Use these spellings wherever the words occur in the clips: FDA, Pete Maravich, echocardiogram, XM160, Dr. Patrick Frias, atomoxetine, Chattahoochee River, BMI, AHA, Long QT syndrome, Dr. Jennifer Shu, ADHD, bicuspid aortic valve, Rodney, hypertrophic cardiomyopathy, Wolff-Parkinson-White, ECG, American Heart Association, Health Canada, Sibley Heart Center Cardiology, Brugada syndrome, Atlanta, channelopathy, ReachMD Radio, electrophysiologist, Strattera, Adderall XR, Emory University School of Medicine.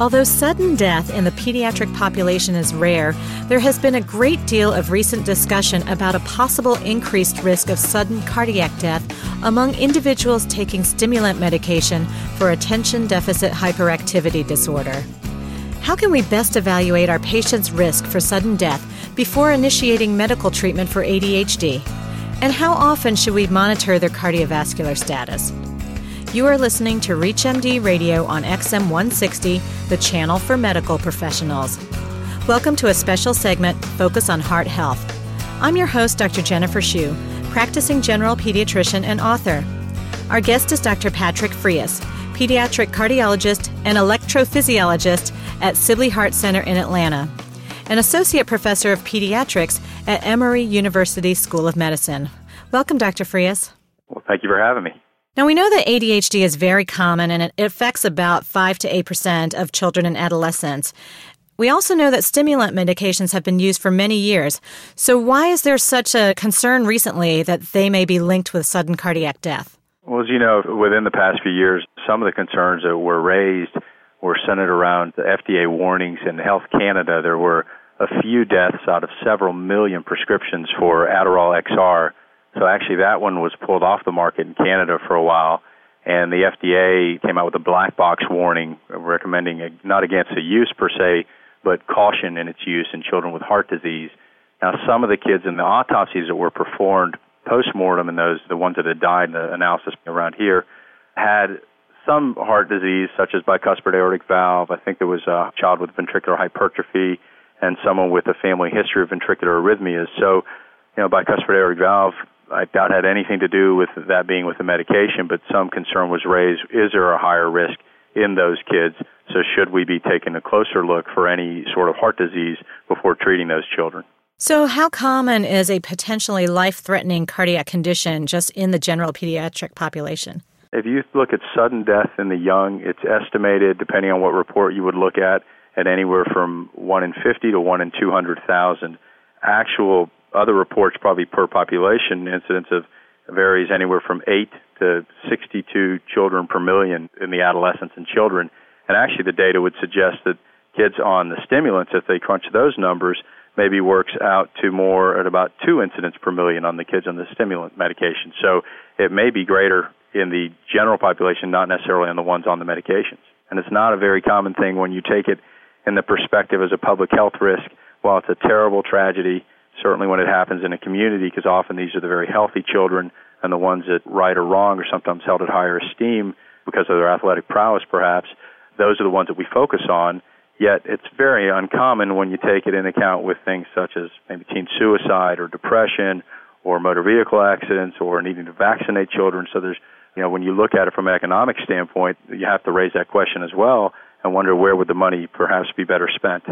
Although sudden death in the pediatric population is rare, there has been a great deal of recent discussion about a possible increased risk of sudden cardiac death among individuals taking stimulant medication for attention deficit hyperactivity disorder. How can we best evaluate our patients' risk for sudden death before initiating medical treatment for ADHD? And how often should we monitor their cardiovascular status? You are listening to ReachMD Radio on XM160, the channel for medical professionals. Welcome to a special segment, Focus on Heart Health. I'm your host, Dr. Jennifer Shu, practicing general pediatrician and author. Our guest is Dr. Patrick Frias, pediatric cardiologist and electrophysiologist at Sibley Heart Center in Atlanta, an associate professor of pediatrics at Emory University School of Medicine. Welcome, Dr. Frias. Well, thank you for having me. Now, we know that ADHD is very common and it affects about 5 to 8% of children and adolescents. We also know that stimulant medications have been used for many years. So why is there such a concern recently that they may be linked with sudden cardiac death? Well, as you know, within the past few years, some of the concerns that were raised were centered around the FDA warnings. In Health Canada, there were a few deaths out of several million prescriptions for Adderall XR. So actually that one was pulled off the market in Canada for a while, and the FDA came out with a black box warning recommending not against the use per se, but caution in its use in children with heart disease. Now, some of the kids in the autopsies that were performed post-mortem, and the ones that had died, the analysis around here, had some heart disease, such as bicuspid aortic valve. I think there was a child with ventricular hypertrophy and someone with a family history of ventricular arrhythmias. So, bicuspid aortic valve, I doubt it had anything to do with that being with the medication, but some concern was raised, is there a higher risk in those kids? So should we be taking a closer look for any sort of heart disease before treating those children? So how common is a potentially life-threatening cardiac condition just in the general pediatric population? If you look at sudden death in the young, it's estimated, depending on what report you would look at anywhere from 1 in 50 to 1 in 200,000. Actual other reports, probably per population, incidence of varies anywhere from 8 to 62 children per million in the adolescents and children. And actually, the data would suggest that kids on the stimulants, if they crunch those numbers, maybe works out to more at about 2 incidents per million on the kids on the stimulant medication. So it may be greater in the general population, not necessarily on the ones on the medications. And it's not a very common thing when you take it in the perspective as a public health risk. While it's a terrible tragedy, certainly when it happens in a community, because often these are the very healthy children, and the ones that, right or wrong, are sometimes held at higher esteem because of their athletic prowess perhaps, those are the ones that we focus on. Yet it's very uncommon when you take it into account with things such as maybe teen suicide or depression or motor vehicle accidents or needing to vaccinate children. So there's, when you look at it from an economic standpoint, you have to raise that question as well and wonder where would the money perhaps be better spent.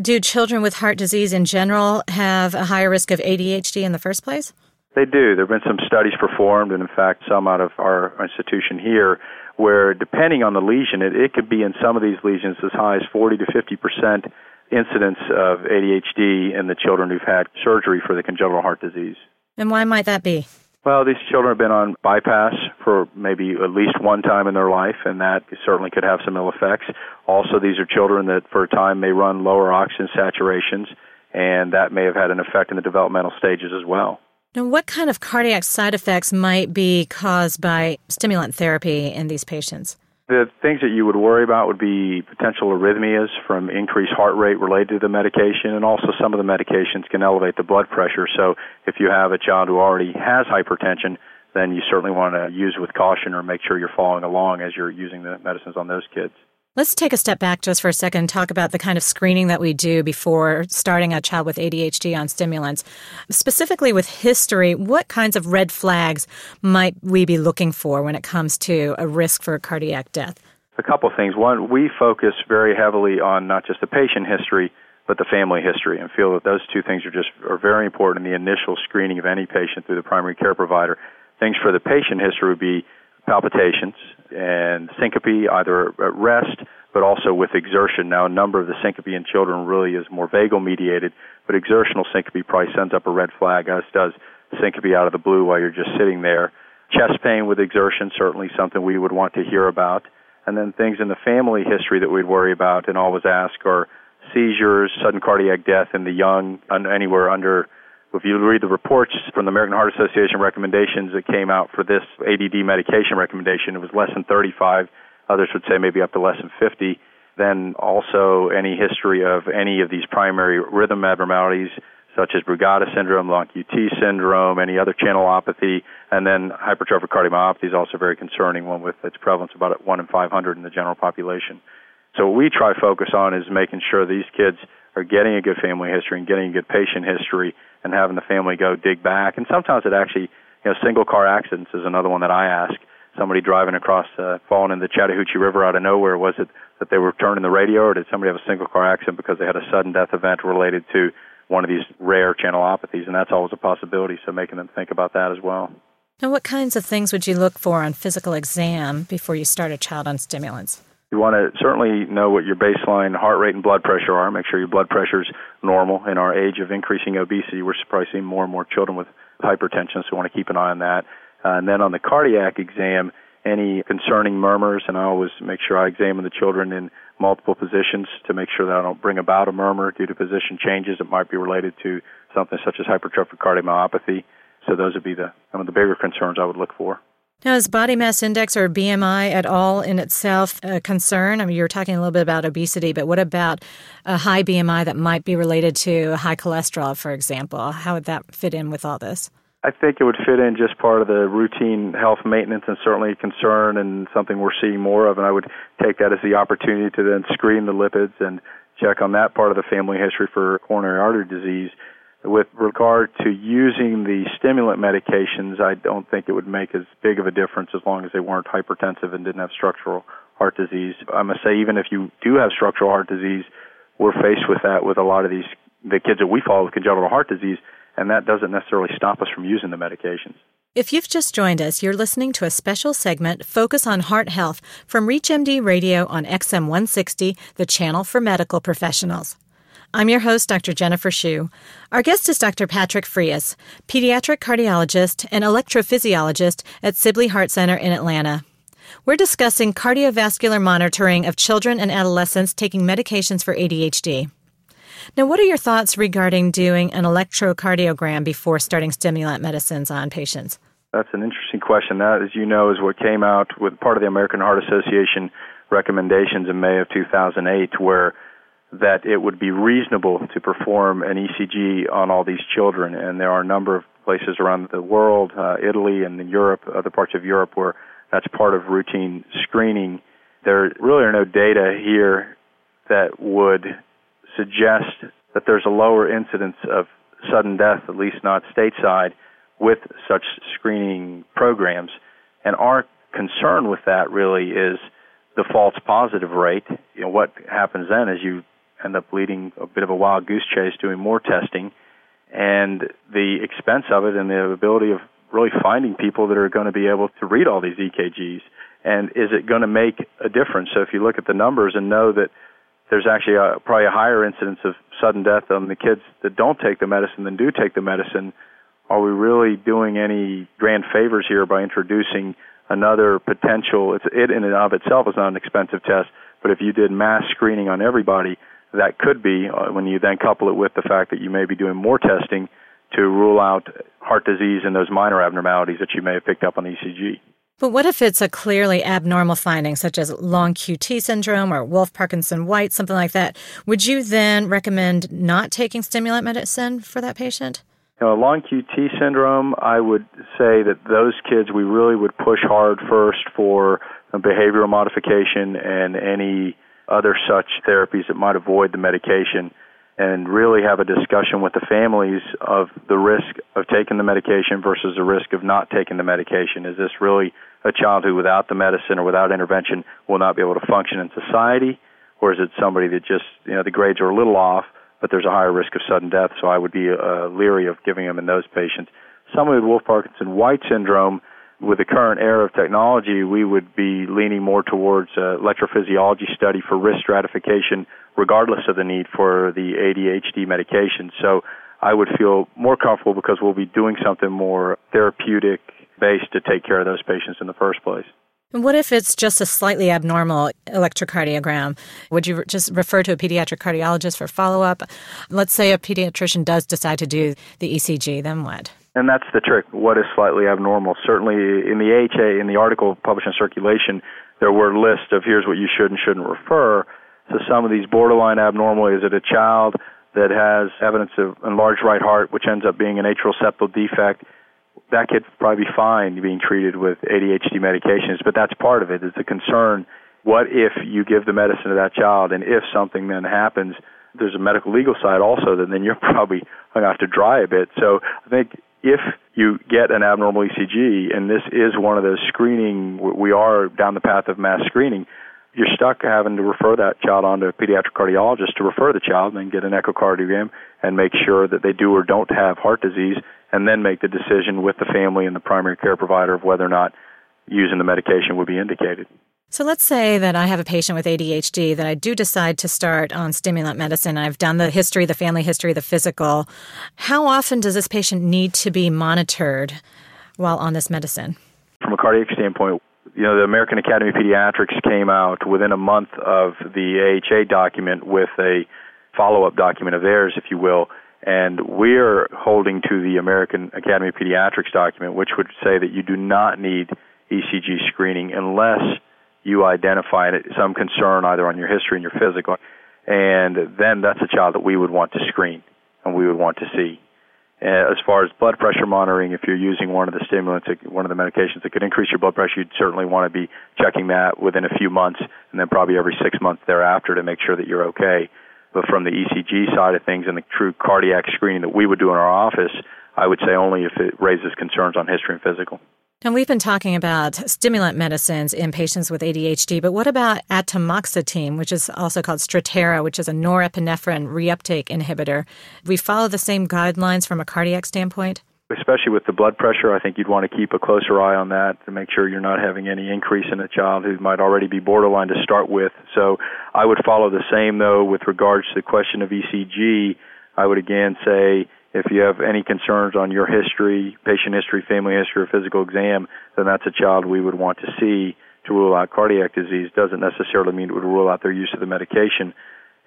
Do children with heart disease in general have a higher risk of ADHD in the first place? They do. There have been some studies performed, and in fact, some out of our institution here, where depending on the lesion, it could be in some of these lesions as high as 40 to 50% incidence of ADHD in the children who've had surgery for the congenital heart disease. And why might that be? Well, these children have been on bypass for maybe at least one time in their life, and that certainly could have some ill effects. Also, these are children that for a time may run lower oxygen saturations, and that may have had an effect in the developmental stages as well. Now, what kind of cardiac side effects might be caused by stimulant therapy in these patients? The things that you would worry about would be potential arrhythmias from increased heart rate related to the medication, and also some of the medications can elevate the blood pressure. So if you have a child who already has hypertension, then you certainly want to use with caution or make sure you're following along as you're using the medicines on those kids. Let's take a step back just for a second and talk about the kind of screening that we do before starting a child with ADHD on stimulants. Specifically with history, what kinds of red flags might we be looking for when it comes to a risk for cardiac death? A couple things. One, we focus very heavily on not just the patient history, but the family history, and feel that those two things are very important in the initial screening of any patient through the primary care provider. Things for the patient history would be palpitations and syncope, either at rest but also with exertion. Now, a number of the syncope in children really is more vagal mediated, but exertional syncope probably sends up a red flag, as does syncope out of the blue while you're just sitting there. Chest pain with exertion, certainly something we would want to hear about. and then things in the family history that we'd worry about and always ask are seizures, sudden cardiac death in the young, anywhere under. If you read the reports from the American Heart Association recommendations that came out for this ADD medication recommendation, it was less than 35. Others would say maybe up to less than 50. Then also any history of any of these primary rhythm abnormalities, such as Brugada syndrome, Long QT syndrome, any other channelopathy, and then hypertrophic cardiomyopathy is also very concerning, one with its prevalence about 1 in 500 in the general population. So what we try to focus on is making sure these kids are getting a good family history and getting a good patient history and having the family go dig back. And sometimes it actually, single car accidents is another one that I ask. Somebody driving across, falling in the Chattahoochee River out of nowhere, was it that they were turning the radio, or did somebody have a single car accident because they had a sudden death event related to one of these rare channelopathies? And that's always a possibility, so making them think about that as well. Now, what kinds of things would you look for on physical exam before you start a child on stimulants? You want to certainly know what your baseline heart rate and blood pressure are. Make sure your blood pressure is normal. In our age of increasing obesity, we're probably seeing more and more children with hypertension, so we want to keep an eye on that. And then on the cardiac exam, any concerning murmurs, and I always make sure I examine the children in multiple positions to make sure that I don't bring about a murmur due to position changes that might be related to something such as hypertrophic cardiomyopathy. So those would be some of the bigger concerns I would look for. Now, is body mass index or BMI at all in itself a concern? I mean, you were talking a little bit about obesity, but what about a high BMI that might be related to high cholesterol, for example? How would that fit in with all this? I think it would fit in just part of the routine health maintenance, and certainly a concern and something we're seeing more of. And I would take that as the opportunity to then screen the lipids and check on that part of the family history for coronary artery disease. With regard to using the stimulant medications, I don't think it would make as big of a difference as long as they weren't hypertensive and didn't have structural heart disease. I must say, even if you do have structural heart disease, we're faced with that with a lot of the kids that we follow with congenital heart disease, and that doesn't necessarily stop us from using the medications. If you've just joined us, you're listening to a special segment, Focus on Heart Health, from ReachMD Radio on XM160, the channel for medical professionals. I'm your host, Dr. Jennifer Shu. Our guest is Dr. Patrick Frias, pediatric cardiologist and electrophysiologist at Sibley Heart Center in Atlanta. We're discussing cardiovascular monitoring of children and adolescents taking medications for ADHD. Now, what are your thoughts regarding doing an electrocardiogram before starting stimulant medicines on patients? That's an interesting question. That, as you know, is what came out with part of the American Heart Association recommendations in May of 2008, where that it would be reasonable to perform an ECG on all these children. And there are a number of places around the world, Italy and in Europe, other parts of Europe, where that's part of routine screening. There really are no data here that would suggest that there's a lower incidence of sudden death, at least not stateside, with such screening programs. And our concern with that really is the false positive rate. What happens then is you end up leading a bit of a wild goose chase, doing more testing, and the expense of it and the ability of really finding people that are going to be able to read all these EKGs. And is it going to make a difference? So if you look at the numbers and know that there's actually probably a higher incidence of sudden death on the kids that don't take the medicine than do take the medicine, are we really doing any grand favors here by introducing another potential? It in and of itself is not an expensive test, but if you did mass screening on everybody, that could be, when you then couple it with the fact that you may be doing more testing to rule out heart disease and those minor abnormalities that you may have picked up on ECG. But what if it's a clearly abnormal finding, such as Long QT syndrome or Wolff-Parkinson-White, something like that? Would you then recommend not taking stimulant medicine for that patient? Long QT syndrome, I would say that those kids, we really would push hard first for behavioral modification and any other such therapies that might avoid the medication, and really have a discussion with the families of the risk of taking the medication versus the risk of not taking the medication. Is this really a child who, without the medicine or without intervention, will not be able to function in society? Or is it somebody that just, the grades are a little off, but there's a higher risk of sudden death, so I would be leery of giving them in those patients. Somebody with Wolff-Parkinson-White syndrome, with the current era of technology, we would be leaning more towards electrophysiology study for risk stratification, regardless of the need for the ADHD medication. So I would feel more comfortable because we'll be doing something more therapeutic-based to take care of those patients in the first place. And what if it's just a slightly abnormal electrocardiogram? Would you just refer to a pediatric cardiologist for follow-up? Let's say a pediatrician does decide to do the ECG, then what? And that's the trick. What is slightly abnormal? Certainly in the AHA, in the article published in Circulation, there were lists of here's what you should and shouldn't refer. So some of these borderline abnormal, is it a child that has evidence of enlarged right heart, which ends up being an atrial septal defect? That kid probably be fine being treated with ADHD medications, but that's part of it. It's a concern. What if you give the medicine to that child, and if something then happens, there's a medical legal side also, then you're probably going to have to dry a bit. So I think if you get an abnormal ECG, and this is one of those screening, we are down the path of mass screening, you're stuck having to refer that child on to a pediatric cardiologist to refer the child and then get an echocardiogram and make sure that they do or don't have heart disease, and then make the decision with the family and the primary care provider of whether or not using the medication would be indicated. So let's say that I have a patient with ADHD that I do decide to start on stimulant medicine. I've done the history, the family history, the physical. How often does this patient need to be monitored while on this medicine? From a cardiac standpoint, the American Academy of Pediatrics came out within a month of the AHA document with a follow-up document of theirs, if you will, and we're holding to the American Academy of Pediatrics document, which would say that you do not need ECG screening unless you identify some concern either on your history and your physical, and then that's a child that we would want to screen and we would want to see. As far as blood pressure monitoring, if you're using one of the stimulants, one of the medications that could increase your blood pressure, you'd certainly want to be checking that within a few months and then probably every 6 months thereafter to make sure that you're okay. But from the ECG side of things and the true cardiac screening that we would do in our office, I would say only if it raises concerns on history and physical. And we've been talking about stimulant medicines in patients with ADHD, but what about atomoxetine, which is also called Strattera, which is a norepinephrine reuptake inhibitor? We follow the same guidelines from a cardiac standpoint? Especially with the blood pressure, I think you'd want to keep a closer eye on that to make sure you're not having any increase in a child who might already be borderline to start with. So I would follow the same, though, with regards to the question of ECG. I would again say, if you have any concerns on your history, patient history, family history, or physical exam, then that's a child we would want to see to rule out cardiac disease. Doesn't necessarily mean it would rule out their use of the medication.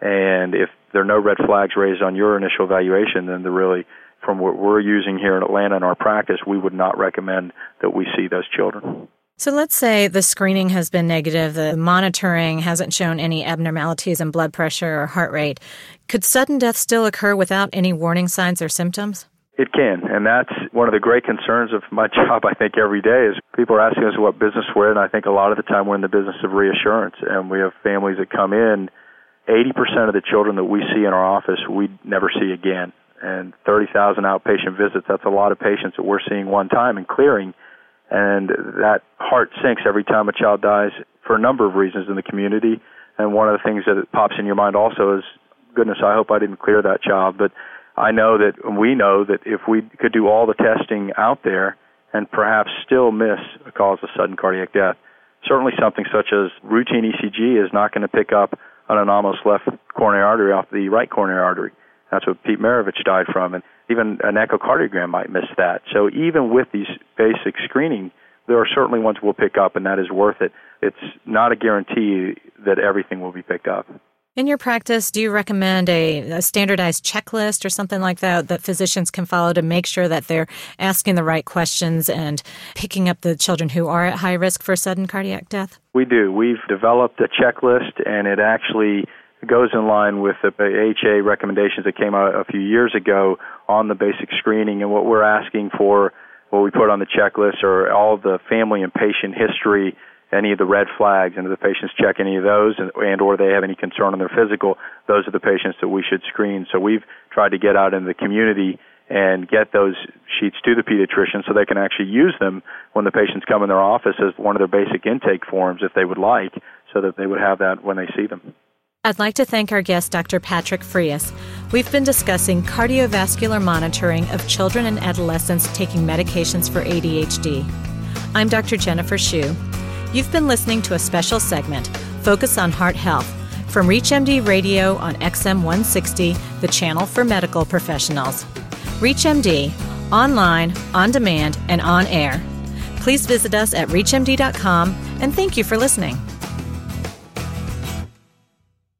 And if there are no red flags raised on your initial evaluation, then they're really, from what we're using here in Atlanta in our practice, we would not recommend that we see those children. So let's say the screening has been negative, the monitoring hasn't shown any abnormalities in blood pressure or heart rate. Could sudden death still occur without any warning signs or symptoms? It can, and that's one of the great concerns of my job, I think, every day is people are asking us what business we're in. I think a lot of the time we're in the business of reassurance, and we have families that come in. 80% of the children that we see in our office, we never see again. And 30,000 outpatient visits, that's a lot of patients that we're seeing one time and clearing. And that heart sinks every time a child dies for a number of reasons in the community. And one of the things that pops in your mind also is, goodness, I hope I didn't clear that child. But I know that we know that if we could do all the testing out there and perhaps still miss a cause of sudden cardiac death, certainly something such as routine ECG is not going to pick up an anomalous left coronary artery off the right coronary artery. That's what Pete Maravich died from, and even an echocardiogram might miss that. So even with these basic screening, there are certainly ones we'll pick up, and that is worth it. It's not a guarantee that everything will be picked up. In your practice, do you recommend a standardized checklist or something like that physicians can follow to make sure that they're asking the right questions and picking up the children who are at high risk for sudden cardiac death? We do. We've developed a checklist, and it actually goes in line with the AHA recommendations that came out a few years ago on the basic screening. And what we're asking for, what we put on the checklist, are all the family and patient history, any of the red flags, and if the patients check any of those and or they have any concern on their physical, those are the patients that we should screen. So we've tried to get out in the community and get those sheets to the pediatrician so they can actually use them when the patients come in their office as one of their basic intake forms if they would like, so that they would have that when they see them. I'd like to thank our guest, Dr. Patrick Frias. We've been discussing cardiovascular monitoring of children and adolescents taking medications for ADHD. I'm Dr. Jennifer Shu. You've been listening to a special segment, Focus on Heart Health, from ReachMD Radio on XM160, the channel for medical professionals. ReachMD, online, on demand, and on air. Please visit us at ReachMD.com and thank you for listening.